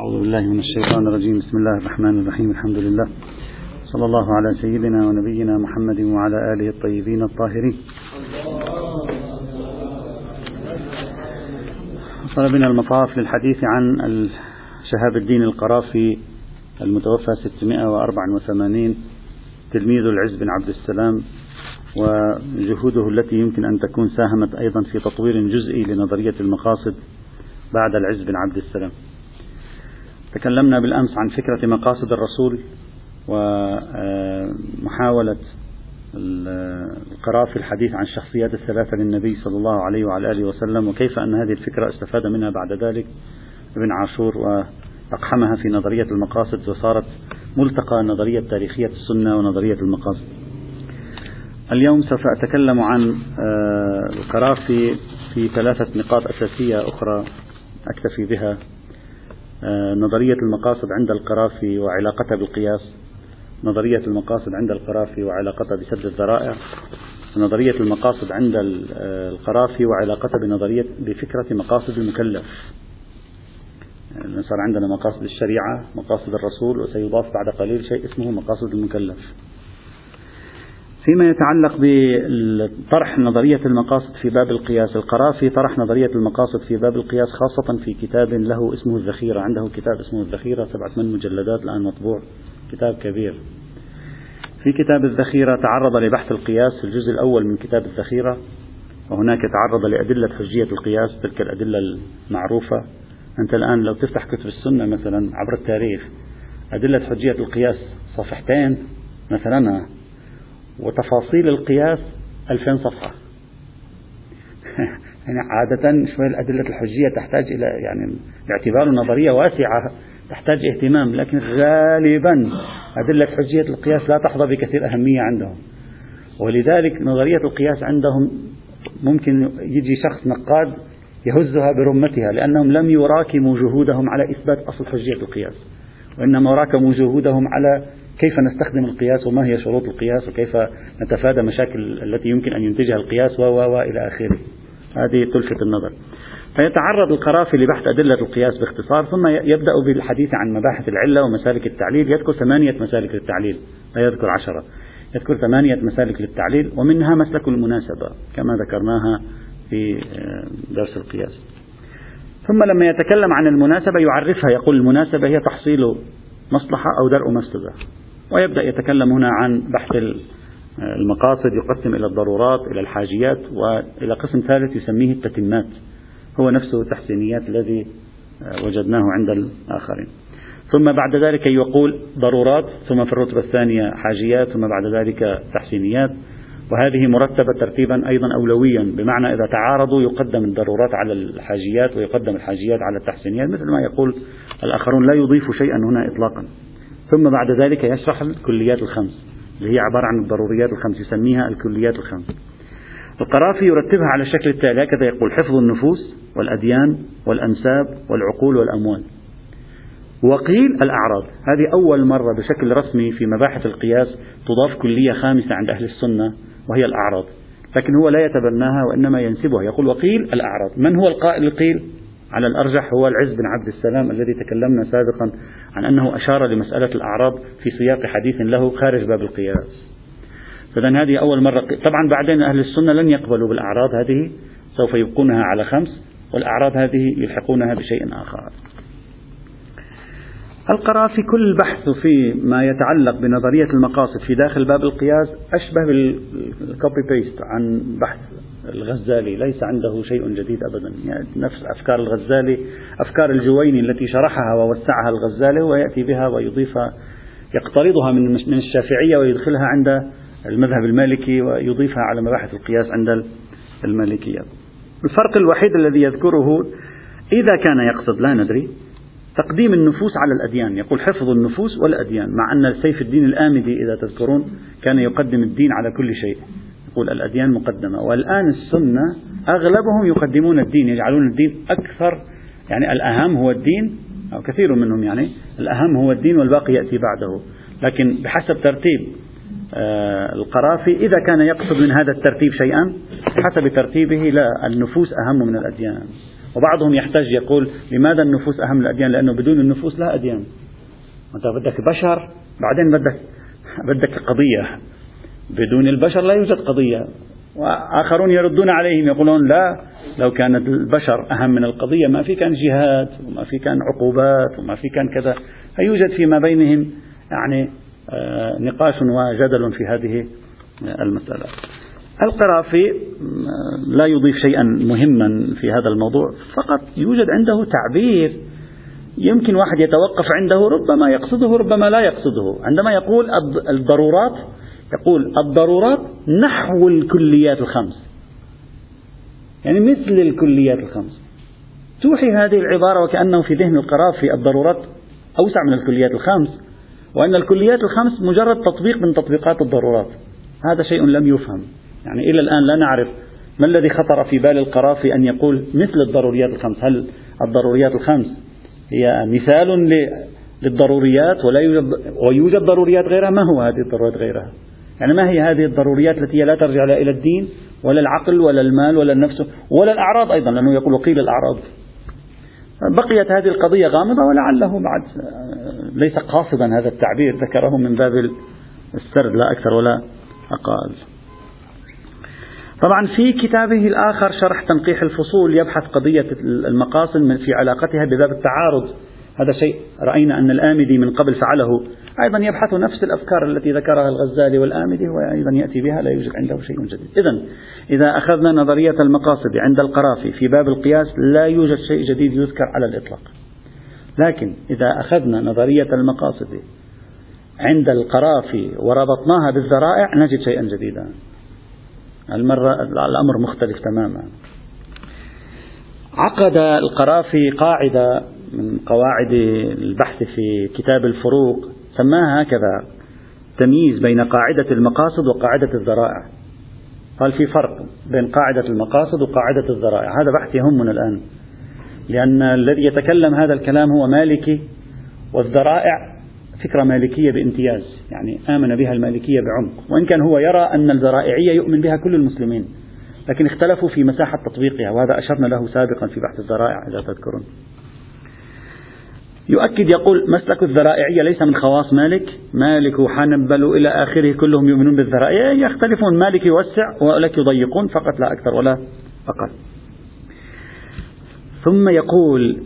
أعوذ بالله من الشيطان الرجيم. بسم الله الرحمن الرحيم. الحمد لله، صلى الله على سيدنا ونبينا محمد وعلى آله الطيبين الطاهرين. وصل بنا المطاف للحديث عن الشهاب الدين القرافي المتوفى 684، تلميذ العز بن عبد السلام، وجهوده التي يمكن أن تكون ساهمت أيضا في تطوير جزئي لنظرية المقاصد بعد العز بن عبد السلام. تكلمنا بالأمس عن فكرة مقاصد الرسول ومحاولة القرافي الحديث عن الشخصيات الثلاثة للنبي صلى الله عليه وعلى آله وسلم، وكيف أن هذه الفكرة استفاد منها بعد ذلك ابن عاشور وأقحمها في نظرية المقاصد، وصارت ملتقى نظرية تاريخية السنة ونظرية المقاصد. اليوم سوف أتكلم عن القرافي في 3 نقاط أساسية أخرى أكتفي بها: نظرية المقاصد عند القرافي وعلاقتها بالقياس، نظرية المقاصد عند القرافي وعلاقتها بسد الذرائع، نظرية المقاصد عند القرافي وعلاقتها بفكرة مقاصد المكلف. صار عندنا مقاصد الشريعة، مقاصد الرسول، وسيضاف بعد قليل شيء اسمه مقاصد المكلف. فيما يتعلق بطرح نظرية المقاصد في باب القياس، القرافي طرح نظرية المقاصد في باب القياس خاصة في كتاب له اسمه الذخيرة. عنده كتاب اسمه الذخيرة، 7 مجلدات، الآن مطبوع، كتاب كبير. في كتاب الذخيرة تعرض لبحث القياس في الجزء الأول من كتاب الذخيرة، وهناك تعرض لأدلة حجية القياس، تلك الأدلة المعروفة. أنت الآن لو تفتح كتب السنة مثلا عبر التاريخ، أدلة حجية القياس 2 صفحة مثلا، وتفاصيل القياس 2000 صفحة. يعني عادة شوية الأدلة الحجية تحتاج إلى يعني اعتبار نظرية واسعة تحتاج اهتمام، لكن غالبا أدلة حجية القياس لا تحظى بكثير أهمية عندهم، ولذلك نظرية القياس عندهم ممكن يجي شخص نقاد يهزها برمتها، لأنهم لم يراكموا جهودهم على إثبات أصل حجية القياس، وإنما راكموا جهودهم على كيف نستخدم القياس وما هي شروط القياس وكيف نتفادى مشاكل التي يمكن أن ينتجها القياس وإلى آخره. هذه تلفت النظر. فيتعرض القرافي لبحث أدلة القياس باختصار، ثم يبدأ بالحديث عن مباحث العلة ومسالك التعليل. يذكر 8 مسالك للتعليل، لا يذكر 10، يذكر 8 مسالك للتعليل، ومنها مسلك المناسبة كما ذكرناها في درس القياس. ثم لما يتكلم عن المناسبة يعرفها، يقول المناسبة هي تحصيل مصلحة أو درء مفسدة، ويبدأ يتكلم هنا عن بحث المقاصد، يقسم إلى الضرورات، إلى الحاجيات، وإلى قسم ثالث يسميه التتمات، هو نفسه تحسينيات الذي وجدناه عند الآخرين. ثم بعد ذلك يقول ضرورات، ثم في الرتبة الثانية حاجيات، ثم بعد ذلك تحسينيات، وهذه مرتبة ترتيبا أيضا أولويا، بمعنى إذا تعارضوا يقدم الضرورات على الحاجيات ويقدم الحاجيات على التحسينيات، مثل ما يقول الآخرون، لا يضيف شيئا هنا إطلاقا. ثم بعد ذلك يشرح الكليات الخمس، اللي هي عبارة عن الضروريات الخمس، يسميها الكليات الخمس. القرافي يرتبها على الشكل التالي، هكذا يقول: حفظ النفوس والأديان والأنساب والعقول والأموال، وقيل الأعراض. هذه أول مرة بشكل رسمي في مباحث القياس تضاف كلية خامسة عند أهل السنة وهي الأعراض، لكن هو لا يتبناها وإنما ينسبها، يقول وقيل الأعراض. من هو القائل القيل؟ على الأرجح هو العز بن عبد السلام، الذي تكلمنا سابقا عن أنه أشار لمسألة الأعراض في سياق حديث له خارج باب القياس. فإذن هذه أول مرة. طبعا بعدين أهل السنة لن يقبلوا بالأعراض هذه، سوف يبقونها على 5، والأعراض هذه يلحقونها بشيء آخر. القرافي كل بحث في ما يتعلق بنظرية المقاصد في داخل باب القياس أشبه بالكوبي بيست عن بحث الغزالي، ليس عنده شيء جديد أبدا، يعني نفس أفكار الغزالي، أفكار الجويني التي شرحها ووسعها الغزالي ويأتي بها ويضيفها، يقترضها من الشافعية ويدخلها عند المذهب المالكي ويضيفها على مباحث القياس عند المالكية. الفرق الوحيد الذي يذكره، إذا كان يقصد لا ندري، تقديم النفوس على الأديان، يقول حفظ النفوس والأديان، مع أن سيف الدين الآمدي إذا تذكرون كان يقدم الدين على كل شيء، يقول الأديان مقدمة. والآن السنة أغلبهم يقدمون الدين، يجعلون الدين أكثر، يعني الأهم هو الدين، أو كثير منهم يعني الأهم هو الدين والباقي يأتي بعده، لكن بحسب ترتيب القرافي. إذا كان يقصد من هذا الترتيب شيئا، حسب ترتيبه لا، النفوس أهم من الأديان، وبعضهم يحتاج يقول لماذا النفوس أهم الأديان؟ لأنه بدون النفوس لا أديان. أنت بدك بشر، بعدين بدك قضية، بدون البشر لا يوجد قضية. وآخرون يردون عليهم يقولون لا، لو كانت البشر أهم من القضية ما في كان جهاد وما في كان عقوبات وما في كان كذا. هيوجد فيما بينهم يعني نقاش وجدل في هذه المسألة. القرافي لا يضيف شيئا مهما في هذا الموضوع، فقط يوجد عنده تعبير يمكن واحد يتوقف عنده، ربما يقصده ربما لا يقصده. عندما يقول الضرورات، يقول الضرورات نحو الكليات الخمس، يعني مثل الكليات الخمس. توحي هذه العبارة وكأنه في ذهن القرافي الضرورات أوسع من الكليات الخمس، وأن الكليات الخمس مجرد تطبيق من تطبيقات الضرورات. هذا شيء لم يفهم، يعني إلى الآن لا نعرف ما الذي خطر في بال القرافي أن يقول مثل الضروريات الخمس. هل الضروريات الخمس هي مثال للضروريات ويوجد ضروريات غيرها؟ ما هو هذه الضروريات غيرها؟ يعني ما هي هذه الضروريات التي لا ترجع لا إلى الدين ولا العقل ولا المال ولا النفس ولا الأعراض أيضا، لأنه يقول قيل الأعراض. بقيت هذه القضية غامضة، ولعله بعد ليس قاصدا هذا التعبير، ذكره من باب السرد لا أكثر ولا أقل. طبعا في كتابه الآخر شرح تنقيح الفصول يبحث قضية المقاصد في علاقتها بباب التعارض. هذا شيء رأينا أن الآمدي من قبل فعله، أيضا يبحث نفس الأفكار التي ذكرها الغزالي والآمدي، وأيضا يأتي بها، لا يوجد عنده شيء جديد. إذن إذا أخذنا نظرية المقاصد عند القرافي في باب القياس لا يوجد شيء جديد يذكر على الإطلاق، لكن إذا أخذنا نظرية المقاصد عند القرافي وربطناها بالذرائع نجد شيئا جديدا. المرة الأمر مختلف تماما. عقد القرافي قاعدة من قواعد البحث في كتاب الفروق، سماها هكذا: تمييز بين قاعدة المقاصد وقاعدة الذرائع. قال في فرق بين قاعدة المقاصد وقاعدة الذرائع. هذا بحث يهمنا الآن، لأن الذي يتكلم هذا الكلام هو مالكي، والذرائع فكرة مالكية بامتياز، يعني آمن بها المالكية بعمق، وإن كان هو يرى أن الذرائعية يؤمن بها كل المسلمين، لكن اختلفوا في مساحة تطبيقها، وهذا أشرنا له سابقا في بحث الذرائع إذا تذكرون. يؤكد يقول مسلك الذرائعية ليس من خواص مالك، مالك وحنبل إلى آخره كلهم يؤمنون بالذرائع، يختلفون، مالك يوسع ولك يضيقون فقط، لا أكثر ولا أقل. ثم يقول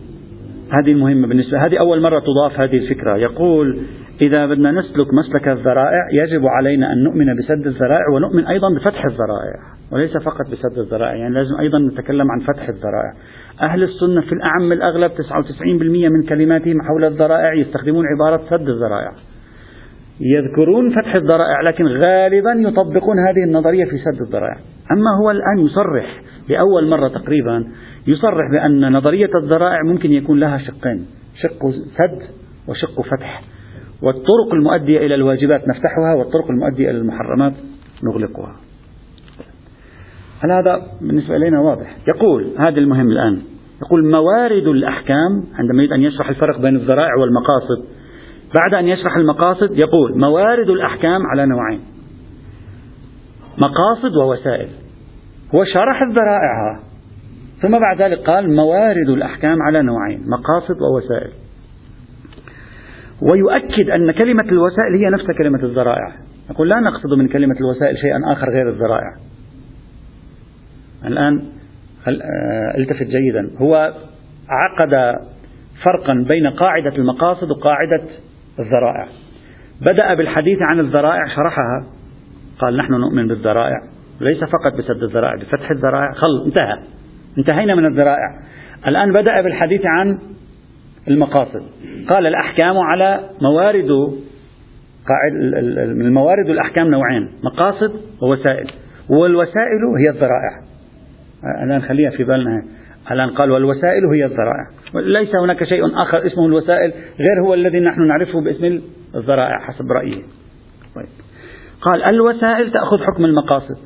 هذه المهمة بالنسبة، هذه أول مرة تضاف هذه الفكرة، يقول إذا بدنا نسلك مسلك الذرائع يجب علينا أن نؤمن بسد الذرائع ونؤمن أيضا بفتح الذرائع، وليس فقط بسد الذرائع، يعني لازم أيضا نتكلم عن فتح الذرائع. أهل السنة في الأعم الأغلب 99% من كلماتهم حول الذرائع يستخدمون عبارة سد الذرائع، يذكرون فتح الذرائع، لكن غالبا يطبقون هذه النظرية في سد الذرائع. أما هو الآن يصرح لأول مرة تقريبا، يصرح بأن نظرية الذرائع ممكن يكون لها شقين: شق سد وشق فتح، والطرق المؤدية إلى الواجبات نفتحها، والطرق المؤدية إلى المحرمات نغلقها. هل هذا بالنسبة إلينا واضح؟ يقول هذا المهم الآن، يقول موارد الأحكام، عندما يريد أن يشرح الفرق بين الذرائع والمقاصد بعد أن يشرح المقاصد، يقول موارد الأحكام على نوعين: مقاصد ووسائل. هو شرح الذرائع ثم بعد ذلك قال موارد الأحكام على نوعين: مقاصد ووسائل. ويؤكد أن كلمة الوسائل هي نفس كلمة الذرائع، يقول لا نقصد من كلمة الوسائل شيئا آخر غير الذرائع. الآن التفت جيدا، هو عقد فرقا بين قاعدة المقاصد وقاعدة الذرائع. بدأ بالحديث عن الذرائع، شرحها، قال نحن نؤمن بالذرائع، ليس فقط بسد الذرائع، بفتح الذرائع، انتهى، انتهينا من الذرائع. الآن بدأ بالحديث عن المقاصد، قال الأحكام على موارد، الموارد والأحكام نوعين: مقاصد ووسائل، والوسائل هي الذرائع. الآن خليها في بالنا، الآن قال والوسائل هي الذرائع، ليس هناك شيء آخر اسمه الوسائل غير هو الذي نحن نعرفه باسم الذرائع حسب رأيه. طيب. قال الوسائل تأخذ حكم المقاصد،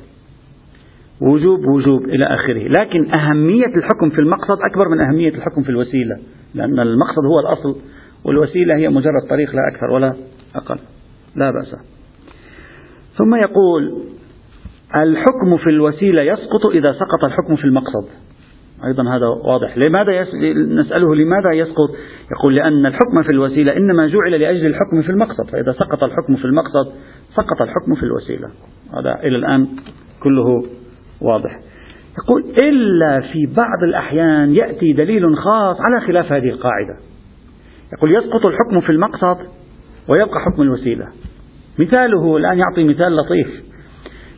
وجوب إلى آخره، لكن أهمية الحكم في المقصد أكبر من أهمية الحكم في الوسيلة، لأن المقصد هو الأصل والوسيلة هي مجرد طريق لا أكثر ولا أقل. لا بأس. ثم يقول الحكم في الوسيلة يسقط إذا سقط الحكم في المقصد، أيضا هذا واضح. لماذا نسأله لماذا يسقط؟ يقول لأن الحكم في الوسيلة إنما جعل لأجل الحكم في المقصد، فإذا سقط الحكم في المقصد سقط الحكم في الوسيلة. هذا إلى الآن كله واضح. يقول إلا في بعض الأحيان يأتي دليل خاص على خلاف هذه القاعدة. يقول يسقط الحكم في المقصد ويبقى حكم الوسيلة. مثاله الآن يعطي مثال لطيف،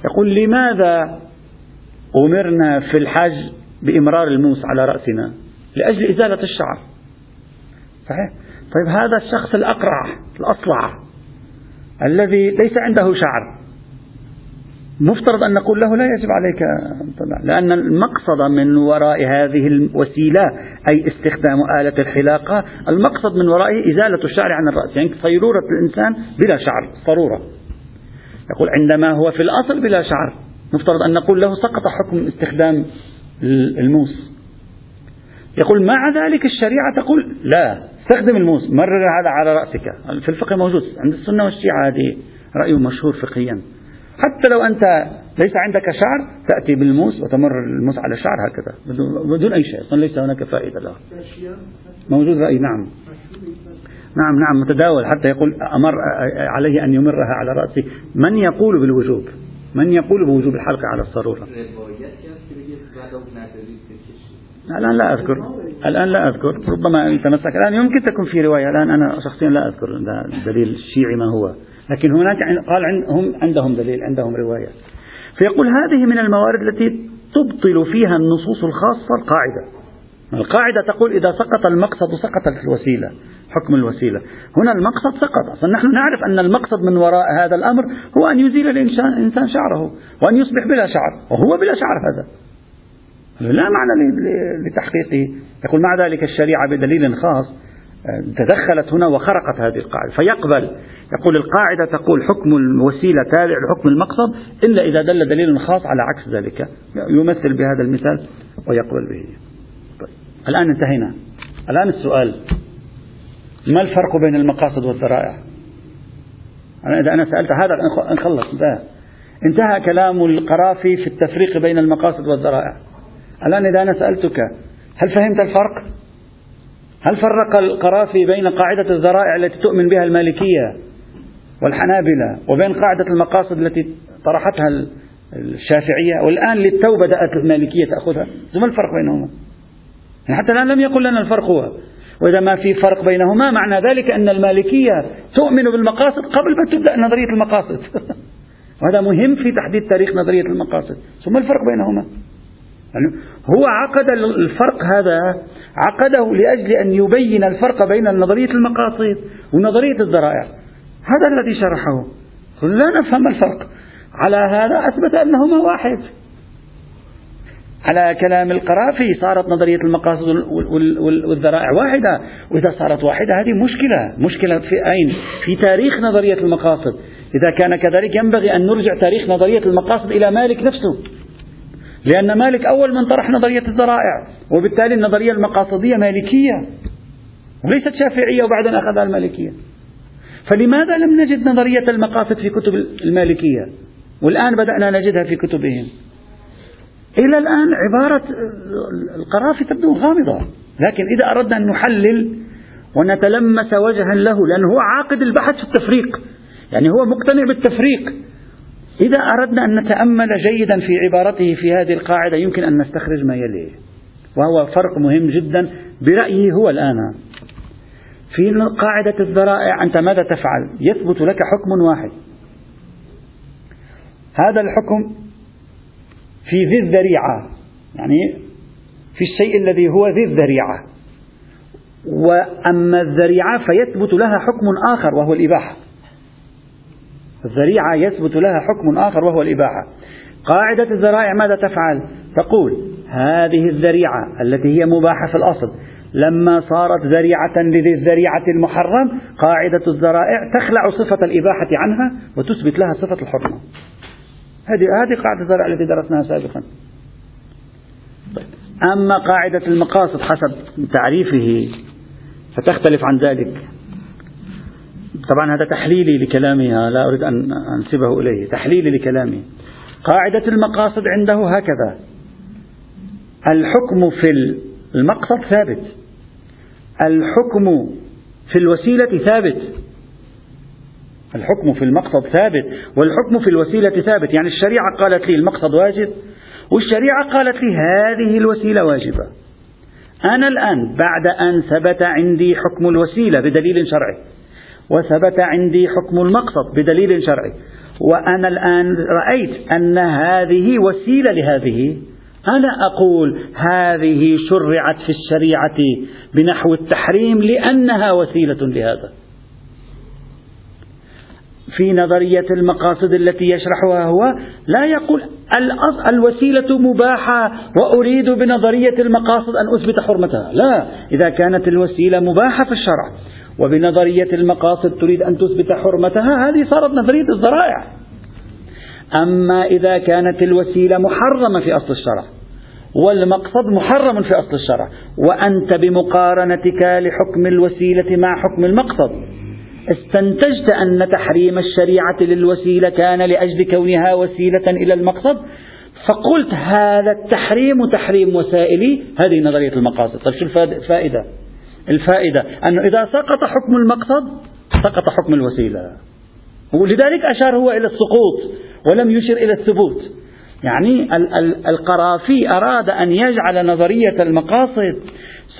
يقول لماذا أمرنا في الحج بإمرار الموس على رأسنا؟ لأجل إزالة الشعر، صحيح؟ طيب هذا الشخص الأقرع الأصلع الذي ليس عنده شعر، مفترض أن نقول له لا يجب عليك طبعا، لأن المقصد من وراء هذه الوسيلة أي استخدام آلة الحلاقة، المقصد من ورائه إزالة الشعر عن الرأس، يعني صيرورة الإنسان بلا شعر صرورة. يقول عندما هو في الأصل بلا شعر مفترض أن نقول له سقط حكم استخدام الموس. يقول مع ذلك الشريعة تقول لا استخدم الموس، مرر هذا على رأسك. في الفقه موجود عند السنة والشيعة، هذه رأيه مشهور فقهيا، حتى لو أنت ليس عندك شعر تأتي بالموس وتمر الموس على شعر هكذا بدون أي شيء، ليس هناك فائدة له. موجود رأي، نعم نعم نعم متداول، حتى يقول أمر عليه أن يمرها على رأسه. من يقول بالوجوب؟ من يقول بوجوب الحلقة على الصرورة؟ الآن لا أذكر، الآن لا أذكر، ربما تمسك. الآن يمكن تكون في رواية، الآن أنا شخصيا لا أذكر دليل الشيعي ما هو، لكن هناك قال عندهم دليل، عندهم رواية. فيقول هذه من الموارد التي تبطل فيها النصوص الخاصة القاعدة. القاعدة تقول إذا سقط المقصد سقطت الوسيلة، حكم الوسيلة. هنا المقصد سقط أصلا، نحن نعرف أن المقصد من وراء هذا الأمر هو أن يزيل الإنسان شعره وأن يصبح بلا شعر، وهو بلا شعر هذا لا معنى لتحقيقه. يقول مع ذلك الشريعة بدليل خاص تدخلت هنا وخرقت هذه القاعدة، فيقبل. يقول القاعدة تقول حكم الوسيلة تابع لحكم المقصد إلا إذا دل دليل خاص على عكس ذلك، يمثل بهذا المثال ويقبل به. طيب الآن انتهينا. الآن السؤال، ما الفرق بين المقاصد والذرائع؟ إذا أنا سألت هذا نخلص، انتهى كلام القرافي في التفريق بين المقاصد والذرائع. الآن إذا أنا سألتك هل فهمت الفرق؟ هل فرق القرافي بين قاعدة الذرائع التي تؤمن بها المالكية والحنابلة وبين قاعدة المقاصد التي طرحتها الشافعية، والآن للتو بدأت المالكية تأخذها؟ ما الفرق بينهما؟ يعني حتى الآن لم يقل لنا الفرق هو، وإذا ما في فرق بينهما معنى ذلك أن المالكية تؤمن بالمقاصد قبل ما تبدأ نظرية المقاصد وهذا مهم في تحديد تاريخ نظرية المقاصد. ثم الفرق بينهما، يعني هو عقد الفرق هذا عقده لأجل أن يبين الفرق بين نظرية المقاصد ونظرية الذرائع، هذا الذي شرحه. لا نفهم الفرق، على هذا أثبت أنهما واحد. على كلام القرافي صارت نظرية المقاصد والذرائع واحدة، وإذا صارت واحدة هذه مشكلة. مشكلة في أين؟ في تاريخ نظرية المقاصد. إذا كان كذلك ينبغي أن نرجع تاريخ نظرية المقاصد إلى مالك نفسه، لأن مالك أول من طرح نظرية الذرائع، وبالتالي النظرية المقاصدية مالكية وليست شافعية، وبعدين أخذها المالكية. فلماذا لم نجد نظرية المقاصد في كتب المالكية والآن بدأنا نجدها في كتبهم؟ إلى الآن عبارة القرافي تبدو غامضة، لكن إذا أردنا أن نحلل ونتلمس وجها له، لأنه هو عاقد البحث في التفريق، يعني هو مقتنع بالتفريق، إذا أردنا أن نتأمل جيدا في عبارته في هذه القاعدة يمكن أن نستخرج ما يليه، وهو فرق مهم جدا برأيه هو. الآن في قاعدة الذرائع أنت ماذا تفعل؟ يثبت لك حكم واحد، هذا الحكم في ذي الذريعة، يعني في الشيء الذي هو ذي الذريعة، وأما الذريعة فيثبت لها حكم آخر وهو الإباحة. الذريعة يثبت لها حكم آخر وهو الإباحة. قاعدة الذرائع ماذا تفعل؟ تقول هذه الذريعة التي هي مباحة في الأصل لما صارت ذريعة لذي الذريعة المحرم، قاعدة الذرائع تخلع صفة الإباحة عنها وتثبت لها صفة الحرمة. هذه قاعدة الذرائع التي درسناها سابقا. أما قاعدة المقاصد حسب تعريفه فتختلف عن ذلك. طبعا هذا تحليلي لكلامها، لا أريد أن أنسبه إليه، تحليلي لكلامي. قاعدة المقاصد عنده هكذا، الحكم في المقصد ثابت، الحكم في الوسيلة ثابت، الحكم في المقصد ثابت والحكم في الوسيلة ثابت. يعني الشريعة قالت لي المقصد واجب، والشريعة قالت لي هذه الوسيلة واجبة. أنا الآن بعد أن ثبت عندي حكم الوسيلة بدليل شرعي وثبت عندي حكم المقصد بدليل شرعي، وأنا الآن رأيت أن هذه وسيلة لهذه، أنا أقول هذه شرعت في الشريعة بنحو التحريم لأنها وسيلة لهذا. في نظرية المقاصد التي يشرحها هو لا يقول الوسيلة مباحة وأريد بنظرية المقاصد أن أثبت حرمتها، لا، إذا كانت الوسيلة مباحة في الشرع وبنظرية المقاصد تريد أن تثبت حرمتها، هذه صارت نظرية الذرائع. أما إذا كانت الوسيلة محرمة في أصل الشرع والمقصد محرم في أصل الشرع، وأنت بمقارنتك لحكم الوسيلة مع حكم المقصد استنتجت أن تحريم الشريعة للوسيلة كان لأجل كونها وسيلة إلى المقصد، فقلت هذا التحريم تحريم وسائلي، هذه نظرية المقاصد. طيب شو الفائدة؟ الفائدة أنه إذا سقط حكم المقصد سقط حكم الوسيلة، ولذلك أشار هو إلى السقوط ولم يشر إلى الثبوت. يعني القرافي أراد أن يجعل نظرية المقاصد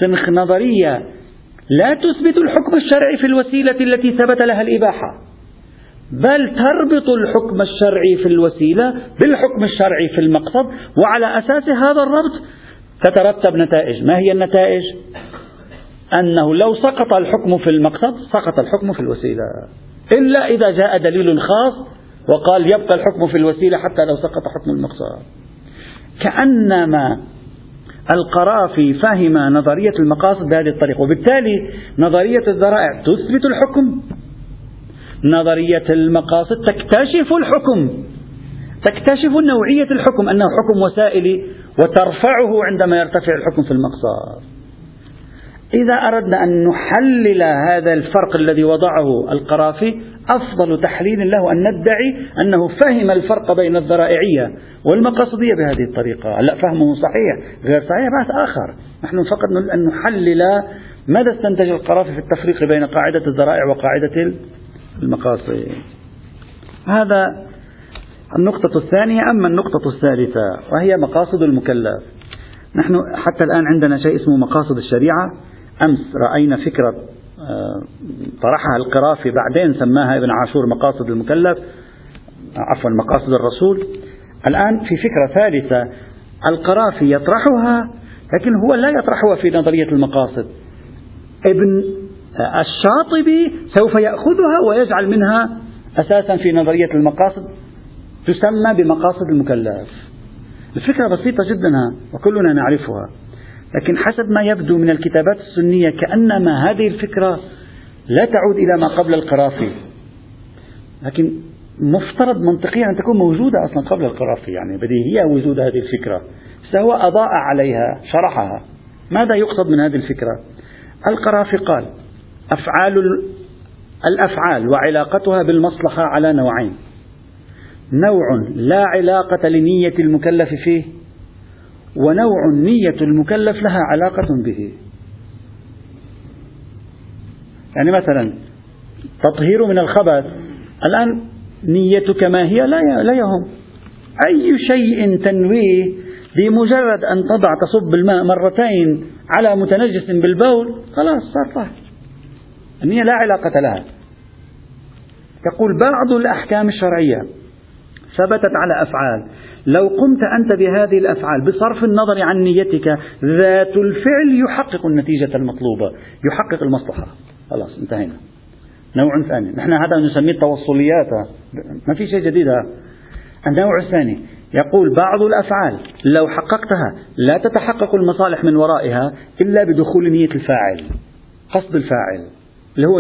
سنخ نظرية لا تثبت الحكم الشرعي في الوسيلة التي ثبت لها الإباحة، بل تربط الحكم الشرعي في الوسيلة بالحكم الشرعي في المقصد، وعلى أساس هذا الربط تترتب نتائج. ما هي النتائج؟ أنه لو سقط الحكم في المقصد سقط الحكم في الوسيلة، إلا إذا جاء دليل خاص وقال يبقى الحكم في الوسيلة حتى لو سقط حكم المقصد. كأنما القرافي فهم نظرية المقاصد بهذه الطريقة، وبالتالي نظرية الذرائع تثبت الحكم، نظرية المقاصد تكتشف الحكم، تكتشف نوعية الحكم أنه حكم وسائلي وترفعه عندما يرتفع الحكم في المقصد. إذا أردنا أن نحلل هذا الفرق الذي وضعه القرافي، أفضل تحليل له أن ندعي أنه فهم الفرق بين الذرائعية والمقاصدية بهذه الطريقة. لا، فهمه صحيح غير صحيح بحث آخر، نحن فقط نريد أن نحلل ماذا استنتج القرافي في التفريق بين قاعدة الذرائع وقاعدة المقاصد. هذا النقطة الثانية. أما النقطة الثالثة وهي مقاصد المكلف، نحن حتى الآن عندنا شيء اسمه مقاصد الشريعة. أمس رأينا فكرة طرحها القرافي بعدين سماها ابن عاشور مقاصد المكلف، عفوا مقاصد الرسول. الآن في فكرة ثالثة القرافي يطرحها، لكن هو لا يطرحها في نظرية المقاصد، ابن الشاطبي سوف يأخذها ويجعل منها أساسا في نظرية المقاصد تسمى بمقاصد المكلف. الفكرة بسيطة جدا وكلنا نعرفها، لكن حسب ما يبدو من الكتابات السنية كأنما هذه الفكرة لا تعود إلى ما قبل القرافي، لكن مفترض منطقيا أن تكون موجودة أصلا قبل القرافي، يعني بديهية وجود هذه الفكرة، فهو أضاء عليها شرحها. ماذا يقصد من هذه الفكرة؟ القرافي قال الأفعال وعلاقتها بالمصلحة على نوعين، نوع لا علاقة لنية المكلف فيه، ونوع نية المكلف لها علاقة به. يعني مثلا تطهير من الخبث، الآن نيتك ما هي لا يهم، أي شيء تنويه بمجرد أن تصب الماء مرتين على متنجس بالبول خلاص صار طاهر، النية لا علاقة لها. يقول بعض الأحكام الشرعية ثبتت على أفعال، لو قمت أنت بهذه الأفعال بصرف النظر عن نيتك ذات الفعل يحقق النتيجة المطلوبة، يحقق المصلحة، خلاص انتهينا. نوع ثاني، نحن هذا نسميه التوصليات، ما في شيء جديد. النوع الثاني يقول بعض الأفعال لو حققتها لا تتحقق المصالح من ورائها إلا بدخول نية الفاعل، قصد الفاعل اللي هو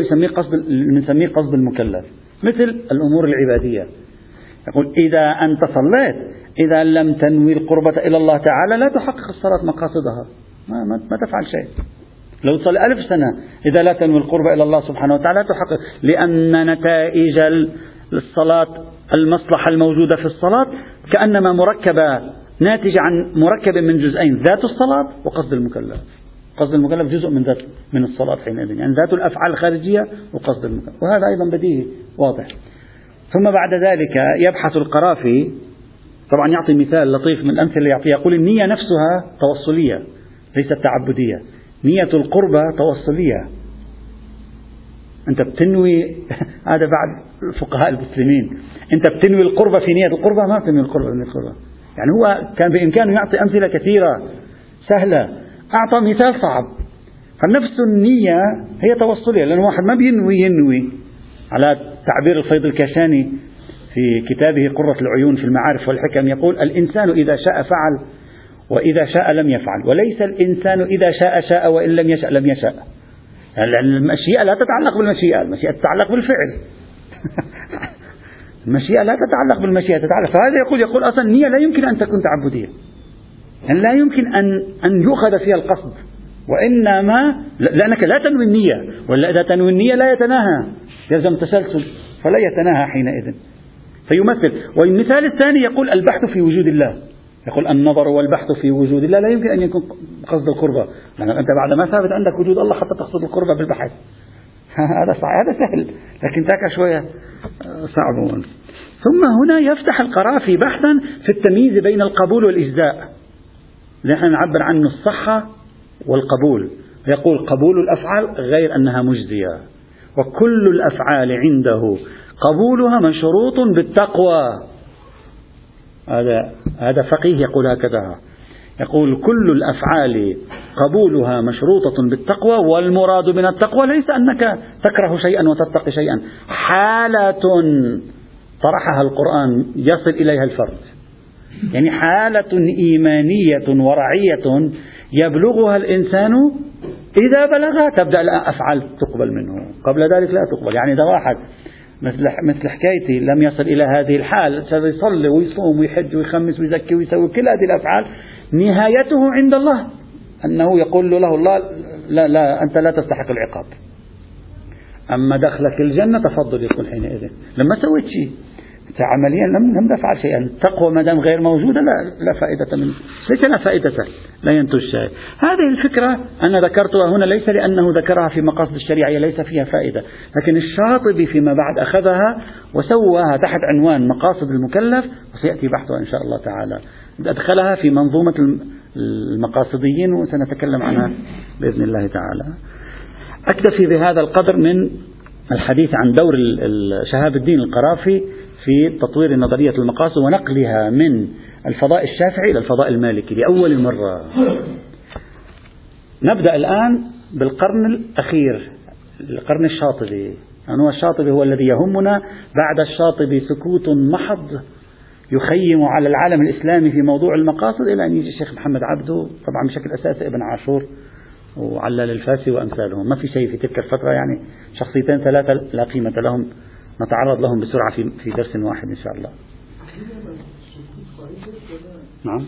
نسميه قصد المكلف، مثل الأمور العبادية. يقول إذا أنت صليت إذا لم تنوي القربة إلى الله تعالى لا تحقق الصلاة مقاصدها، ما تفعل شيء. لو تصلي 1000 سنة إذا لا تنوي القربة إلى الله سبحانه وتعالى تحقق، لأن نتائج الصلاة المصلحة الموجودة في الصلاة كأنما مركبة ناتج عن مركب من جزئين، ذات الصلاة وقصد المكلف. قصد المكلف جزء من ذات من الصلاة حينئذ، يعني ذات الأفعال الخارجية وقصد المكلف، وهذا أيضا بديهي واضح. ثم بعد ذلك يبحث القرافي، طبعا يعطي مثال لطيف من الأمثلة اللي يعطيها، يقول النية نفسها توصلية ليست تعبدية، نية القربة توصلية، أنت بتنوي هذا بعد الفقهاء المسلمين، أنت بتنوي القربة في نية القربة، ما بتنوي القربة من القربة. يعني هو كان بإمكانه يعطي أمثلة كثيرة سهلة، أعطى مثال صعب. فنفس النية هي توصلية، لأن واحد ما بينوي ينوي، على تعبير الفيض الكاشاني في كتابه قرة العيون في المعارف والحكم يقول: الإنسان إذا شاء فعل وإذا شاء لم يفعل، وليس الإنسان إذا شاء شاء وإن لم يشاء لم يشاء. المشيئة لا تتعلق بالمشيئة، المشيئة تتعلق بالفعل. المشيئة لا تتعلق بالمشيئة تتعلق. فهذا يقول أصلا النية لا يمكن أن تكون تعبدية، يعني لا يمكن أن يؤخذ فيها القصد، وإنما لأنك لا تنوي النية، ولا إذا تنوي النية لا يتناهى، يلزم تسلسل فلا يتناهى حينئذ، فيمثل. والمثال الثاني يقول البحث في وجود الله، يقول النظر والبحث في وجود الله لا يمكن أن يكون قصد القربة، لأنك أنت بعد ما ثابت عندك وجود الله حتى تقصد القربة بالبحث. هذا سهل، لكن تاكا شوية صعب. ثم هنا يفتح القرافي بحثا في التمييز بين القبول والإجزاء، نحن نعبر عنه الصحة والقبول. يقول قبول الأفعال غير أنها مجزية، وكل الأفعال عنده قبولها مشروط بالتقوى. هذا فقيه يقول هكذا، يقول كل الأفعال قبولها مشروطة بالتقوى، والمراد من التقوى ليس أنك تكره شيئا وتتقي شيئا، حالة طرحها القرآن يصل إليها الفرد، يعني حالة إيمانية ورعية يبلغها الإنسان إذا بلغها تبدأ الأفعال تقبل منه، قبل ذلك لا تقبل. يعني إذا واحد مثل حكايتي لم يصل إلى هذه الحال، يصلي ويصوم ويحج ويخمس ويزكي ويسوي كل هذه الأفعال، نهايته عند الله أنه يقول له الله: لا أنت لا تستحق العقاب، أما دخلك الجنة تفضل. يقول حينئذ لما سويت شيء عمليا لم تفعل شيئا، التقوى ما دام غير موجودة لا فائدة منه، ليس لا فائدة، لا ينتج شيء. هذه الفكرة أنا ذكرتها هنا ليس لأنه ذكرها في مقاصد الشريعة ليس فيها فائدة، لكن الشاطبي فيما بعد أخذها وسواها تحت عنوان مقاصد المكلف، وسيأتي بحثها إن شاء الله تعالى، أدخلها في منظومة المقاصديين وسنتكلم عنها بإذن الله تعالى. أكتفي بهذا القدر من الحديث عن دور الشهاب الدين القرافي في تطوير نظرية المقاصد ونقلها من الفضاء الشافعي إلى الفضاء المالكي لأول مرة. نبدأ الآن بالقرن الأخير، القرن الشاطبي، يعني هو الشاطبي هو الذي يهمنا. بعد الشاطبي سكوت محض يخيم على العالم الإسلامي في موضوع المقاصد، إلى أن يجي الشيخ محمد عبده، طبعا بشكل أساسي ابن عاشور وعلال الفاسي وأمثالهم، ما في شيء في تلك الفترة، يعني شخصيتين ثلاثة لا قيمة لهم، نتعرض لهم بسرعة في درس واحد إن شاء الله. نعم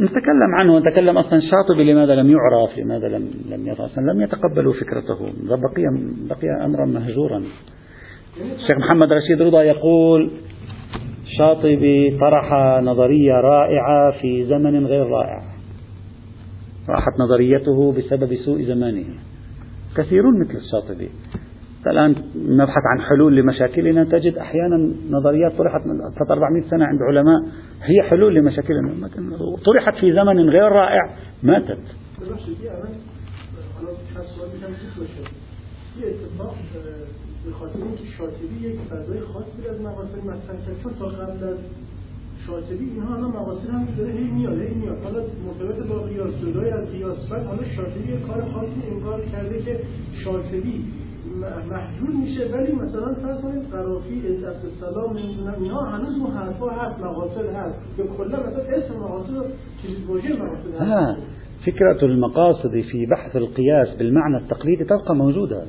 نتكلم عنه، نتكلم أصلا الشاطبي لماذا لم يعرف، لماذا لم يرى، لم يتقبلوا فكرته، بقي أمرا مهجورا. الشيخ محمد رشيد رضا يقول الشاطبي طرح نظرية رائعة في زمن غير رائع، راحت نظريته بسبب سوء زمانه. كثيرون مثل الشاطبي. الآن نبحث عن حلول لمشاكلنا، تجد أحيانا نظريات طرحت من 400 سنة عند علماء هي حلول لمشاكلنا، طرحت في زمن غير رائع ماتت. محجور میشه، ولی مثلا فرض کنید قرافی عزت السلام نمیدونم اینا هنوز اون حرفا هست، مقاصد هست، یا کلا مثلا اسم مقاصد چیز واژه مقاصد هست. فكرة المقاصد في بحث القياس بالمعنى التقليدي تبقى موجودة،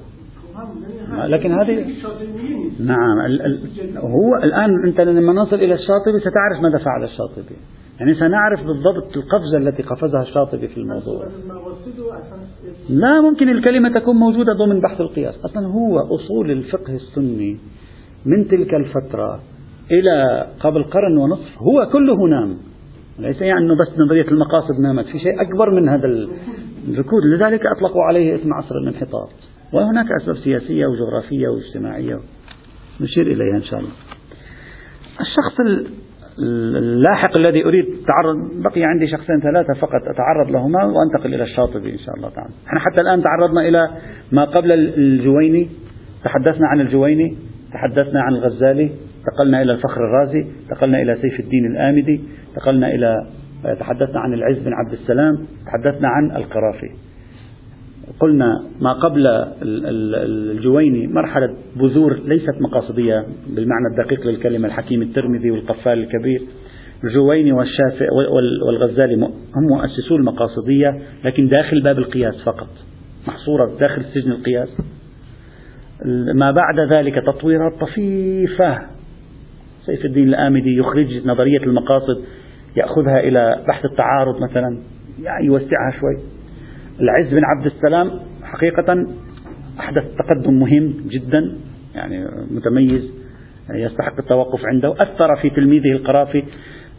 لكن هذه نعم هو الآن أنت لما نصل إلى الشاطبي ستعرف ماذا فعل الشاطبي، يعني سنعرف بالضبط القفزة التي قفزها الشاطبي في الموضوع. لا ممكن الكلمة تكون موجودة ضمن بحث القياس، أصلا هو أصول الفقه السني من تلك الفترة إلى قبل قرن ونصف هو كله نام، ليس يعني أنه بس نظرية المقاصد نامت، في شيء أكبر من هذا الركود، لذلك أطلقوا عليه اسم عصر الانحطاط، وهناك أسباب سياسية وجغرافية واجتماعية نشير إليها إن شاء الله. الشخص اللاحق الذي أريد تعرض، بقي عندي شخصين ثلاثة فقط أتعرض لهما وأنتقل إلى الشاطبي إن شاء الله تعالى. نحن حتى الآن تعرضنا إلى ما قبل الجويني، تحدثنا عن الجويني، تحدثنا عن الغزالي، انتقلنا إلى الفخر الرازي، انتقلنا إلى سيف الدين الآمدي، انتقلنا إلى، تحدثنا عن العز بن عبد السلام، تحدثنا عن القرافي. قلنا ما قبل الجويني مرحلة بذور ليست مقاصدية بالمعنى الدقيق للكلمة، الحكيم الترمذي والقفال الكبير. الجويني والشافعي والغزالي هم مؤسسو المقاصدية، لكن داخل باب القياس فقط، محصورة داخل سجن القياس. ما بعد ذلك تطويرات طفيفة، سيف الدين الآمدي يخرج نظرية المقاصد يأخذها إلى بحث التعارض مثلا، يعني يوسعها شوي. العز بن عبد السلام حقيقة أحدث تقدم مهم جدا، يعني متميز، يعني يستحق التوقف عنده، أثر في تلميذه القرافي،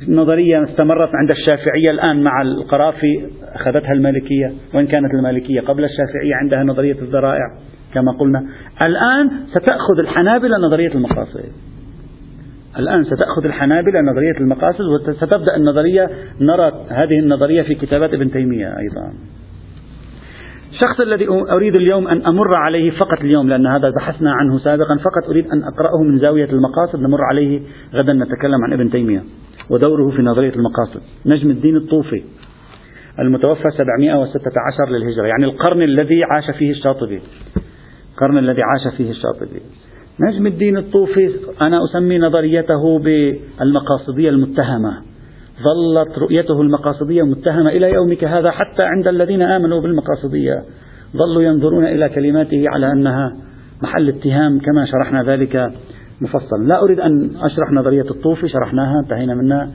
نظرية استمرت عند الشافعية الآن مع القرافي أخذتها المالكية، وإن كانت المالكية قبل الشافعية عندها نظرية الذرائع كما قلنا، الآن ستأخذ الحنابلة نظرية المقاصد، وستبدأ النظرية، نرى هذه النظرية في كتابات ابن تيمية أيضا. الشخص الذي أريد اليوم أن أمر عليه فقط اليوم، لأن هذا بحثنا عنه سابقا، فقط أريد أن أقرأه من زاوية المقاصد، نمر عليه غدا نتكلم عن ابن تيمية ودوره في نظرية المقاصد. نجم الدين الطوفي المتوفى 716 للهجرة، يعني القرن الذي عاش فيه الشاطبي، نجم الدين الطوفي أنا أسمي نظريته بالمقاصدية المتهمة، ظلت رؤيته المقاصدية متهمة إلى يومك هذا، حتى عند الذين آمنوا بالمقاصدية ظلوا ينظرون إلى كلماته على أنها محل اتهام، كما شرحنا ذلك مفصلا. لا أريد أن أشرح نظرية الطوفي، شرحناها انتهينا منها.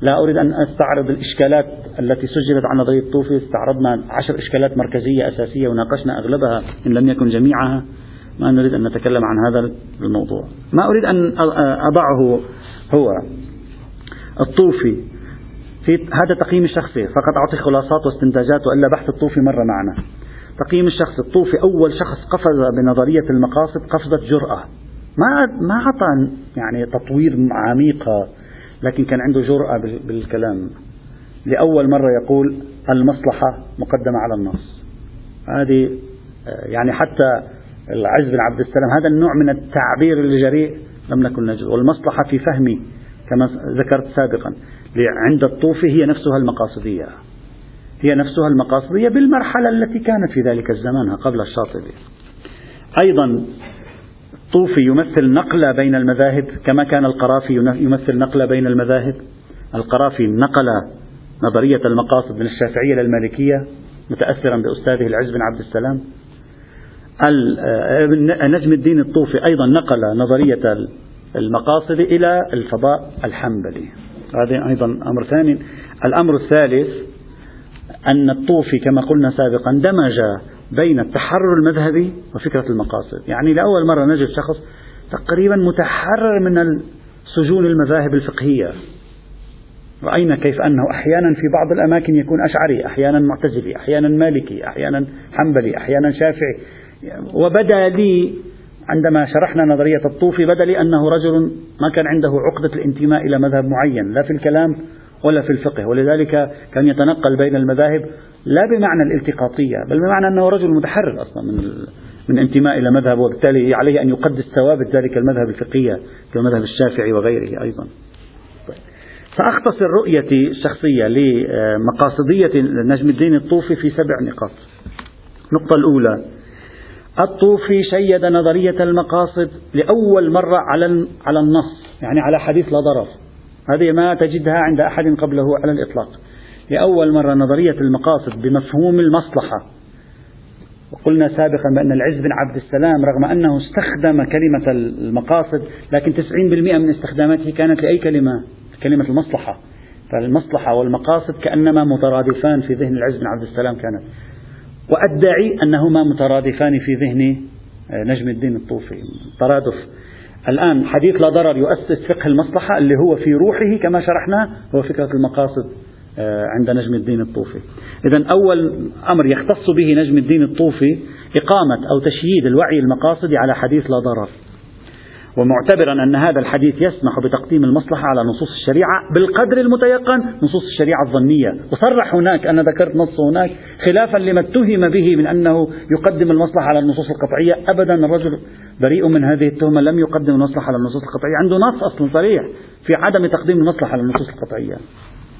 لا أريد أن أستعرض الإشكالات التي سجلت عن نظرية الطوفي، استعرضنا 10 إشكالات مركزية أساسية وناقشنا أغلبها إن لم يكن جميعها، ما نريد أن نتكلم عن هذا الموضوع. ما أريد أن أضعه هو الطوفي في هذا تقييم الشخصي فقط، أعطي خلاصات واستنتاجات وإلا بحث الطوفي مرة معنا. تقييم الشخص، الطوفي أول شخص قفز بنظرية المقاصد قفزة جرأة، ما عطى يعني تطوير عميقة، لكن كان عنده جرأة بالكلام، لأول مرة يقول المصلحة مقدمة على النص. هذه يعني حتى العز بن عبد السلام هذا النوع من التعبير الجريء لم نكن نجد، والمصلحة في فهمي كما ذكرت سابقا عند الطوفي هي نفسها المقاصدية، بالمرحلة التي كانت في ذلك الزمان قبل الشاطبي. أيضا الطوفي يمثل نقلة بين المذاهب، كما كان القرافي يمثل نقلة بين المذاهب. القرافي نقل نظرية المقاصد من الشافعية للمالكية متأثرا بأستاذه العز بن عبد السلام. نجم الدين الطوفي أيضا نقل نظرية المقاصد إلى الفضاء الحنبلي، هذا أيضا أمر ثاني. الأمر الثالث أن الطوفي كما قلنا سابقا دمج بين التحرر المذهبي وفكرة المقاصد، يعني لأول مرة نجد شخص تقريبا متحرر من سجون المذاهب الفقهية. رأينا كيف أنه أحيانا في بعض الأماكن يكون أشعري، أحيانا معتزلي، أحيانا مالكي، أحيانا حنبلي، أحيانا شافعي، وبدا لي عندما شرحنا نظرية الطوفي بدا لي أنه رجل ما كان عنده عقدة الانتماء إلى مذهب معين، لا في الكلام ولا في الفقه، ولذلك كان يتنقل بين المذاهب لا بمعنى الالتقاطية، بل بمعنى أنه رجل متحرر أصلا من انتماء إلى مذهب، وبالتالي عليه أن يقدس ثوابت ذلك المذهب الفقهية كمذهب الشافعي وغيره أيضا. فأختصر رؤيتي الشخصية لمقاصدية نجم الدين الطوفي في 7 نقاط. النقطة الأولى، الطوفي شيد نظرية المقاصد لأول مرة على النص، يعني على حديث لا ضرر، هذه ما تجدها عند أحد قبله على الإطلاق. لأول مرة نظرية المقاصد بمفهوم المصلحة، وقلنا سابقا بأن العز بن عبد السلام رغم أنه استخدم كلمة المقاصد لكن 90% من استخداماته كانت لأي كلمة؟ كلمة المصلحة. فالمصلحة والمقاصد كأنما مترادفان في ذهن العز بن عبد السلام كانت، وأدعي أنهما مترادفان في ذهن نجم الدين الطوفي. ترادف الآن حديث لا ضرر يؤسس فقه المصلحة اللي هو في روحه كما شرحناه هو فكرة المقاصد عند نجم الدين الطوفي. إذن أول أمر يختص به نجم الدين الطوفي إقامة أو تشييد الوعي المقاصدي على حديث لا ضرر، ومعتبرا أن هذا الحديث يسمح بتقديم المصلحة على نصوص الشريعة بالقدر المتيقن نصوص الشريعة الظنية. وصرح هناك، أنا ذكرت نص هناك خلافا لما اتهم به من أنه يقدم المصلحة على النصوص القطعية، أبدا الرجل بريء من هذه التهمة، لم يقدم المصلحة على النصوص القطعية، عنده نص أصلا صريح في عدم تقديم المصلحة على النصوص القطعية.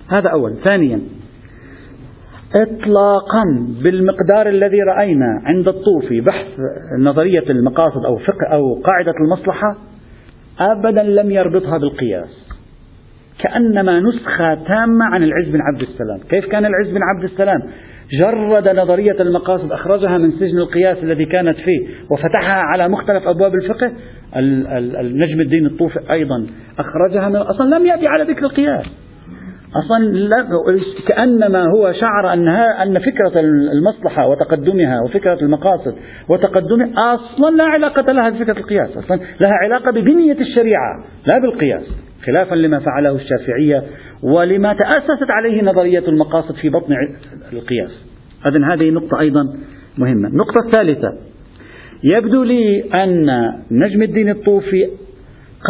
هذا أول. ثانيا، إطلاقا بالمقدار الذي رأينا عند الطوفي بحث نظرية المقاصد أو فقه أو قاعدة المصلحة أبدا لم يربطها بالقياس، كأنما نسخة تامة عن العز بن عبد السلام. كيف كان العز بن عبد السلام جرد نظرية المقاصد، أخرجها من سجن القياس الذي كانت فيه وفتحها على مختلف أبواب الفقه، النجم الدين الطوفي أيضا أخرجها من أصلا لم يأتي على ذكر القياس أصلا، كأنما هو شعر أن فكرة المصلحة وتقدمها وفكرة المقاصد وتقدمها أصلا لا علاقة لها بفكرة القياس، أصلا لها علاقة ببنية الشريعة لا بالقياس، خلافا لما فعله الشافعية ولما تأسست عليه نظرية المقاصد في بطن القياس. إذن هذه نقطة أيضا مهمة. النقطة الثالثة، يبدو لي أن نجم الدين الطوفي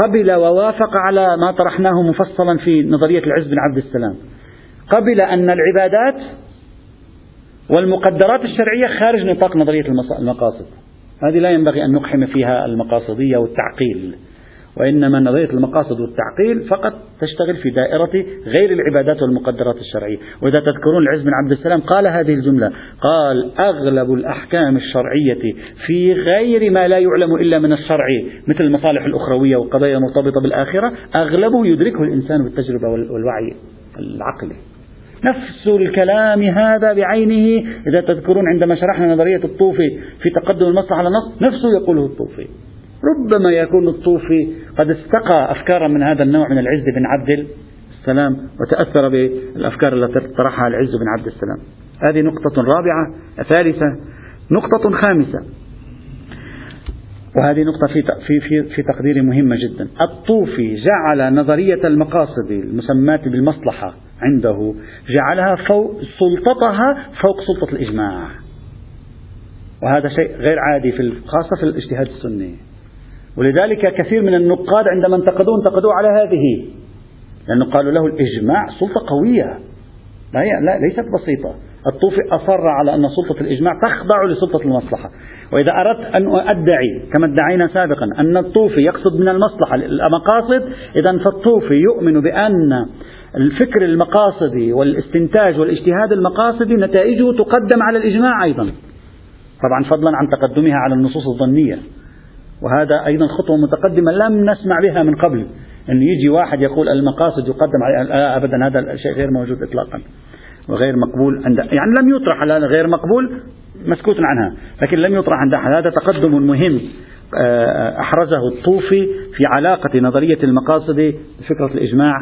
قبل ووافق على ما طرحناه مفصلا في نظرية العز بن عبد السلام، قبل أن العبادات والمقدرات الشرعية خارج نطاق نظرية المقاصد، هذه لا ينبغي أن نقحم فيها المقاصدية والتعقيل، وإنما نظرية المقاصد والتعقيل فقط تشتغل في دائرة غير العبادات والمقدرات الشرعية. وإذا تذكرون العز بن عبد السلام قال هذه الجملة، قال أغلب الأحكام الشرعية في غير ما لا يعلم إلا من الشرع مثل المصالح الأخروية والقضايا المرتبطة بالآخرة أغلبه يدركه الإنسان بالتجربة والوعي العقلي. نفس الكلام هذا بعينه إذا تذكرون عندما شرحنا نظرية الطوفي في تقدم المصلحة على النص، نفسه يقوله الطوفي. ربما يكون الطوفي قد استقى أفكارا من هذا النوع من العز بن عبد السلام وتأثر بالأفكار التي طرحها العز بن عبد السلام. هذه نقطة رابعة ثالثة. نقطة خامسة، وهذه نقطة في تقديري مهمة جدا، الطوفي جعل نظرية المقاصد المسماة بالمصلحة عنده جعلها فوق سلطتها، فوق سلطة الإجماع، وهذا شيء غير عادي خاصة في الاجتهاد السني، ولذلك كثير من النقاد عندما انتقدوه على هذه، لأنه قالوا له الإجماع سلطة قوية لا ليست بسيطة. الطوفي أصر على أن سلطة الإجماع تخضع لسلطة المصلحة. وإذا أردت أن أدعي كما ادعينا سابقا أن الطوفي يقصد من المصلحة المقاصد، إذن فالطوفي يؤمن بأن الفكر المقاصدي والاستنتاج والاجتهاد المقاصدي نتائجه تقدم على الإجماع أيضا، طبعا فضلا عن تقدمها على النصوص الظنية، وهذا أيضا خطوة متقدمة لم نسمع بها من قبل، أن يجي واحد يقول المقاصد يقدم على أبدا، هذا الشيء غير موجود إطلاقا وغير مقبول عند، يعني لم يطرح، على غير مقبول مسكوت عنها، لكن لم يطرح عندها. هذا تقدم مهم أحرزه الطوفي في علاقة نظرية المقاصد بفكرة الإجماع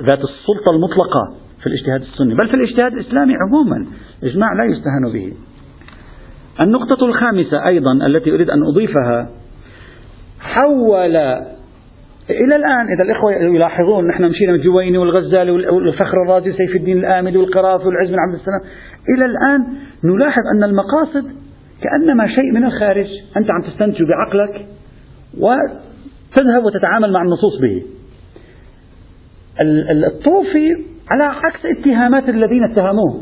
ذات السلطة المطلقة في الاجتهاد السني، بل في الاجتهاد الإسلامي عموما الإجماع لا يستهان به. النقطة الخامسة أيضا التي أريد أن أضيفها، حول إلى الآن إذا الإخوة يلاحظون نحن مشينا من الجويني والغزالي والفخر الرازي وسيف الدين الآمدي والقرافي والعز بن عبد السلام، إلى الآن نلاحظ أن المقاصد كأنما شيء من الخارج، أنت عم تستنتج بعقلك وتذهب وتتعامل مع النصوص به. الطوفي على عكس اتهامات الذين اتهموه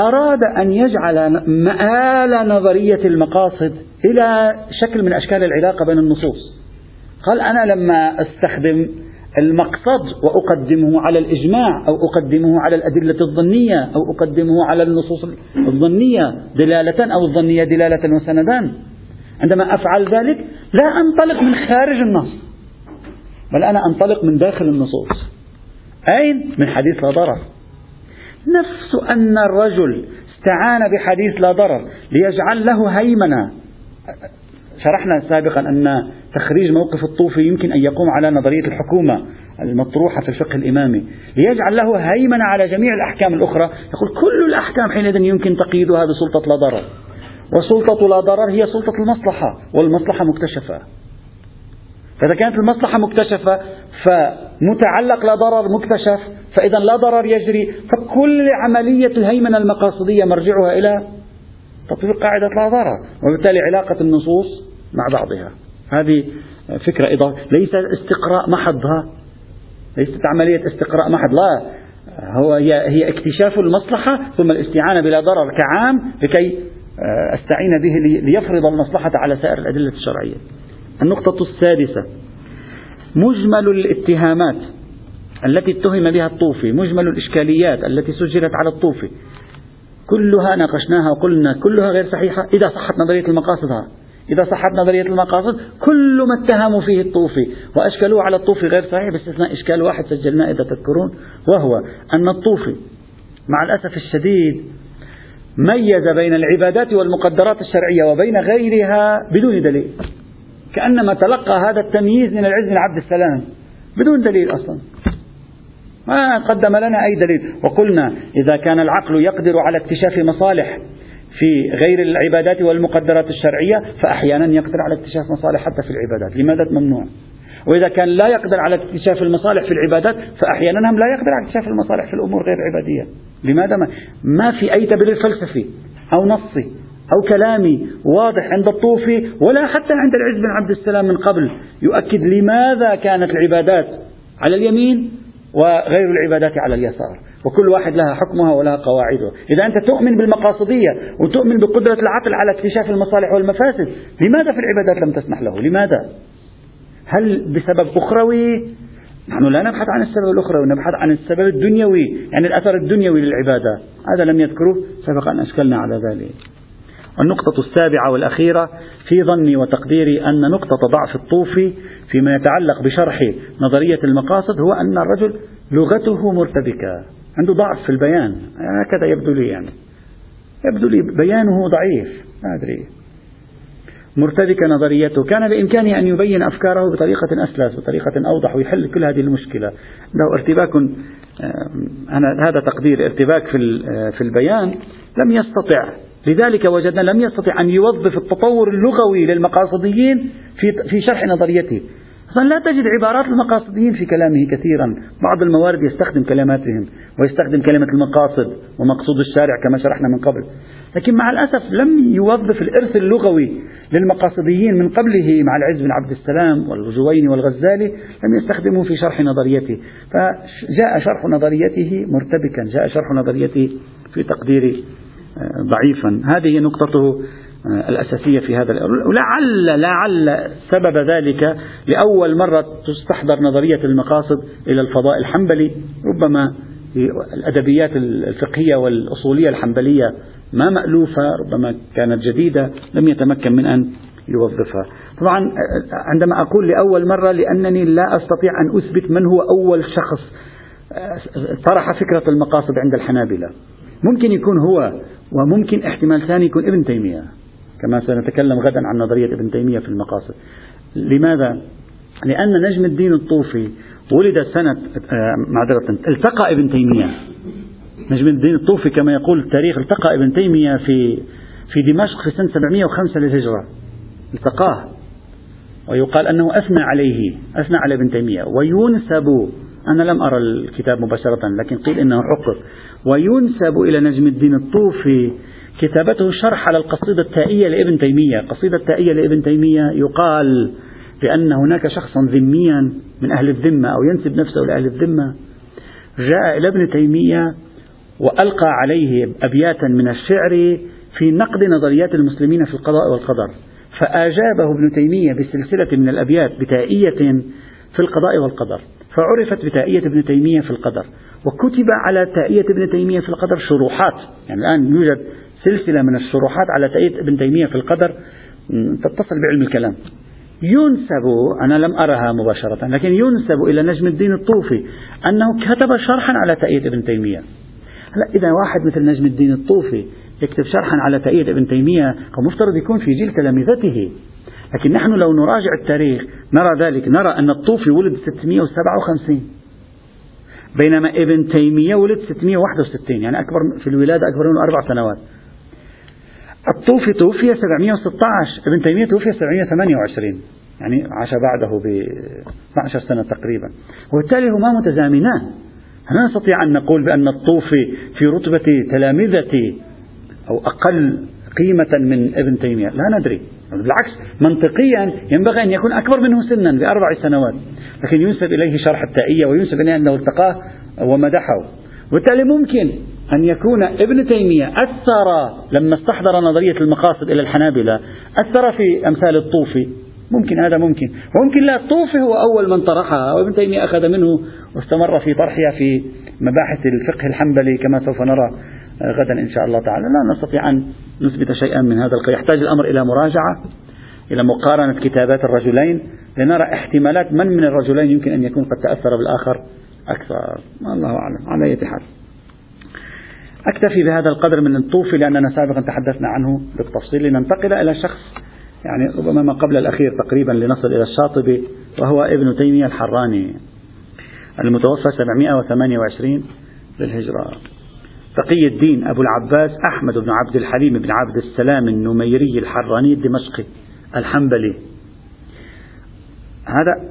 أراد أن يجعل مآل نظرية المقاصد إلى شكل من أشكال العلاقة بين النصوص. قال أنا لما أستخدم المقصد وأقدمه على الإجماع أو أقدمه على الأدلة الظنية أو أقدمه على النصوص الظنية دلالة أو الظنية دلالة وسندان، عندما أفعل ذلك لا أنطلق من خارج النص، بل أنا أنطلق من داخل النصوص. أين؟ من حديث لا ضرر. نفس أن الرجل استعان بحديث لا ضرر ليجعل له هيمنة. شرحنا سابقا أن تخريج موقف الطوفي يمكن أن يقوم على نظرية الحكومة المطروحة في الفقه الإمامي، ليجعل له هيمنة على جميع الأحكام الأخرى، يقول كل الأحكام حينئذ يمكن تقييدها بسلطة لا ضرر، وسلطة لا ضرر هي سلطة المصلحة، والمصلحة مكتشفة. إذا كانت المصلحة مكتشفة فمتعلق لا ضرر مكتشف، فإذا لا ضرر يجري، فكل عملية الهيمنة المقاصدية مرجعها إلى تطبيق قاعدة لا ضرر، وبالتالي علاقة النصوص مع بعضها. هذه فكرة إضافية، ليس استقراء محضها، ليست عملية استقراء محض، لا، هي اكتشاف المصلحة ثم الاستعانة بلا ضرر كعام لكي أستعين به ليفرض المصلحة على سائر الأدلة الشرعية. النقطة السادسة: مجمل الاتهامات التي اتهم بها الطوفي، مجمل الإشكاليات التي سجلت على الطوفي، كلها ناقشناها وقلنا كلها غير صحيحة إذا صحت نظرية المقاصد. إذا صحت نظرية المقاصد كل ما اتهموا فيه الطوفي وأشكلوه على الطوفي غير صحيح، باستثناء إشكال واحد سجلناه إذا تذكرون، وهو أن الطوفي مع الأسف الشديد ميز بين العبادات والمقدرات الشرعية وبين غيرها بدون دليل، كأنما تلقى هذا التمييز من العز بن عبد السلام بدون دليل أصلا، ما قدم لنا أي دليل. وقلنا إذا كان العقل يقدر على اكتشاف مصالح في غير العبادات والمقدرات الشرعية فأحيانا يقدر على اكتشاف مصالح حتى في العبادات، لماذا ممنوع؟ وإذا كان لا يقدر على اكتشاف المصالح في العبادات فأحيانا هم لا يقدر على اكتشاف المصالح في الأمور غير العبادية، لماذا؟ ما في أي تبرير فلسفي أو نصي أو كلامي واضح عند الطوفي ولا حتى عند العز بن عبد السلام من قبل يؤكد لماذا كانت العبادات على اليمين وغير العبادات على اليسار، وكل واحد لها حكمها ولها قواعدها. إذا أنت تؤمن بالمقاصدية وتؤمن بقدرة العقل على اكتشاف المصالح والمفاسد، لماذا في العبادات لم تسمح له؟ لماذا؟ هل بسبب أخروي؟ نحن لا نبحث عن السبب الأخروي، نبحث عن السبب الدنيوي، يعني الأثر الدنيوي للعبادة، هذا لم يذكره سبقا، أشكلنا على ذلك. النقطة السابعة والأخيرة: في ظني وتقديري أن نقطة ضعف الطوفي فيما يتعلق بشرح نظرية المقاصد هو أن الرجل لغته مرتبكة، عنده ضعف في البيان، هكذا يبدو لي، يعني يبدو لي بيانه ضعيف، ما أدري، مرتبكة نظريته، كان بإمكانه أن يبين أفكاره بطريقة أسلس وطريقة أوضح ويحل كل هذه المشكلة. له ارتباك، أنا هذا تقدير، ارتباك في البيان، لم يستطع، لذلك وجدنا لم يستطع أن يوظف التطور اللغوي للمقاصديين في شرح نظريته. أصلا لا تجد عبارات المقاصديين في كلامه كثيرا، بعض الموارد يستخدم كلماتهم ويستخدم كلمة المقاصد ومقصود الشارع كما شرحنا من قبل، لكن مع الأسف لم يوظف الإرث اللغوي للمقاصديين من قبله مع العز بن عبد السلام والجويني والغزالي، لم يستخدمه في شرح نظريته، فجاء شرح نظريته مرتبكا، جاء شرح نظريته في تقديري ضعيفا. هذه نقطته الأساسية في هذا الأمر. لعل سبب ذلك لأول مرة تستحضر نظرية المقاصد إلى الفضاء الحنبلي، ربما الأدبيات الفقهية والأصولية الحنبلية ما مألوفة، ربما كانت جديدة لم يتمكن من أن يوظفها. طبعا عندما أقول لأول مرة لأنني لا أستطيع أن أثبت من هو أول شخص طرح فكرة المقاصد عند الحنابلة، ممكن يكون هو، وممكن احتمال ثاني يكون ابن تيمية، كما سنتكلم غدا عن نظرية ابن تيمية في المقاصد. لماذا؟ لأن نجم الدين الطوفي ولد سنة، معذرة، التقى ابن تيمية، نجم الدين الطوفي كما يقول التاريخ التقى ابن تيمية في دمشق في سنة 705 للهجرة، التقاه، ويقال أنه أثنى عليه، أثنى على ابن تيمية، وينسب، أنا لم أرى الكتاب مباشرة لكن قيل إنه حقق، وينسب إلى نجم الدين الطوفي كتابته شرح على القصيدة التائية لابن تيمية. القصيدة التائية لابن تيمية يقال بأن هناك شخصا ذميا من أهل الذمة أو ينسب نفسه لأهل الذمة جاء إلى ابن تيمية وألقى عليه أبياتا من الشعر في نقد نظريات المسلمين في القضاء والقدر، فأجابه ابن تيمية بسلسلة من الأبيات بتائية في القضاء والقدر، فعرفت بتائية ابن تيمية في القدر، وكتب على تائية ابن تيمية في القدر شروحات، يعني الآن يوجد سلسلة من الشروحات على تائية ابن تيمية في القدر تتصل بعلم الكلام. ينسب، أنا لم أرها مباشرة لكن ينسب إلى نجم الدين الطوفي أنه كتب شرحا على تائية ابن تيمية. هلا إذا واحد مثل نجم الدين الطوفي يكتب شرحا على تائية ابن تيمية فمفترض يكون في جيل تلامذته، لكن نحن لو نراجع التاريخ نرى ذلك، نرى أن الطوفي ولد 657 بينما ابن تيمية ولد 661، يعني أكبر في الولادة، أكبر منه 4 سنوات. الطوفي توفي 716، ابن تيمية توفي 728، يعني عاش بعده ب12 سنة تقريبا، وبالتالي هما متزامنان. لا نستطيع أن نقول بأن الطوفي في رتبة تلامذة أو أقل قيمة من ابن تيمية، لا ندري، بالعكس منطقيا ينبغي أن يكون أكبر منه سنا ب4 سنوات، لكن ينسب إليه شرح التائية وينسب إليه أنه التقاه ومدحه، وبالتالي ممكن أن يكون ابن تيمية أثر لما استحضر نظرية المقاصد إلى الحنابلة، أثر في أمثال الطوفي، ممكن هذا ممكن، وممكن لا، الطوفي هو أول من طرحها وابن تيمية أخذ منه واستمر في طرحها في مباحث الفقه الحنبلي كما سوف نرى غدا إن شاء الله تعالى. لا نستطيع أن نثبت شيئا من هذا القبيل، يحتاج الأمر إلى مراجعة، إلى مقارنة كتابات الرجلين لنرى احتمالات من الرجلين يمكن أن يكون قد تأثر بالآخر أكثر، الله أعلم. على أي حال أكتفي بهذا القدر من الطوفي لأننا سابقا تحدثنا عنه بالتفصيل، لننتقل إلى شخص يعني ربما ما قبل الأخير تقريبا لنصل إلى الشاطبي، وهو ابن تيمية الحراني المتوفى 728 للهجرة، تقي الدين أبو العباس أحمد بن عبد الحليم بن عبد السلام النميري الحراني الدمشقي الحنبلي. هذا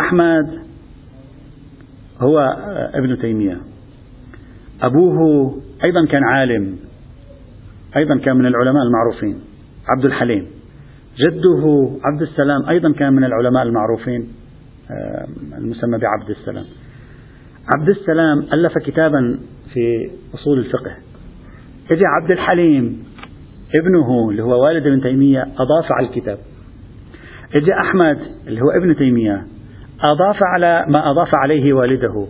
أحمد هو ابن تيمية، أبوه أيضا كان عالم، أيضا كان من العلماء المعروفين عبد الحليم، جده عبد السلام أيضا كان من العلماء المعروفين المسمى بعبد السلام. عبد السلام ألف كتابا في أصول الفقه، إجا عبد الحليم ابنه اللي هو والد ابن تيمية أضاف على الكتاب، إجا أحمد اللي هو ابن تيمية أضاف على ما أضاف عليه والده،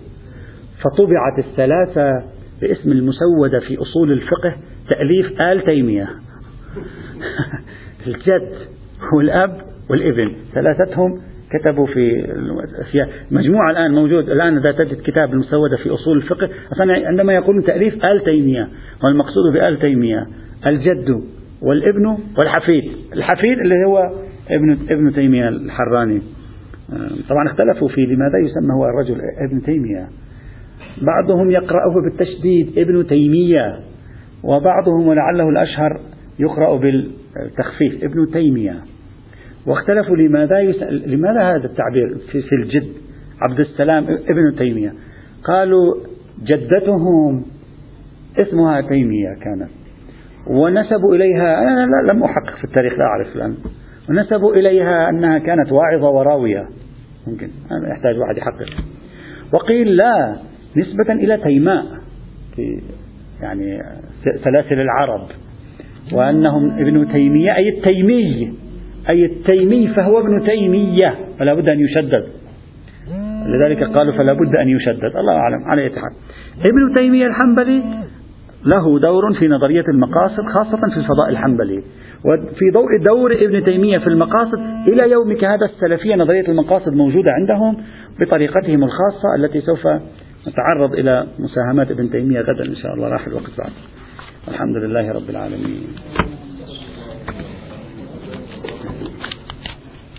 فطبعت الثلاثة باسم المسودة في أصول الفقه تأليف آل تيمية الجد والأب والابن، ثلاثتهم كتبوا في مجموعة الآن موجود الآن إذا تجد كتاب المسودة في أصول الفقه أصلا عندما يقولون تأليف آل تيمية، والمقصود بآل تيمية الجد والابن والحفيد، الحفيد اللي هو ابن تيمية الحراني. طبعا اختلفوا في لماذا يسمى هو الرجل ابن تيمية، بعضهم يقرأه بالتشديد ابن تيمية، وبعضهم ولعله الأشهر يقرأ بالتخفيف ابن تيمية، واختلفوا لماذا هذا التعبير في الجد عبد السلام ابن تيمية. قالوا جدتهم اسمها تيمية كانت، ونسبوا إليها، أنا لم أحقق في التاريخ لا أعرف الآن، ونسبوا إليها أنها كانت واعظة وراوية، ممكن يحتاج واحد يحقق، وقيل لا نسبة إلى تيماء في يعني سلاسل العرب، وأنهم ابن تيمية أي التيمي فهو ابن تيمية فلا بد أن يشدد، لذلك قالوا فلا بد أن يشدد، الله أعلم. على أي حال ابن تيمية الحنبلي له دور في نظرية المقاصد خاصة في الفضاء الحنبلي، وفي ضوء دور ابن تيمية في المقاصد إلى يومك هذا السلفية نظرية المقاصد موجودة عندهم بطريقتهم الخاصة التي سوف نتعرض إلى مساهمات ابن تيمية غدا إن شاء الله، راح الوقت بعد. الحمد لله رب العالمين.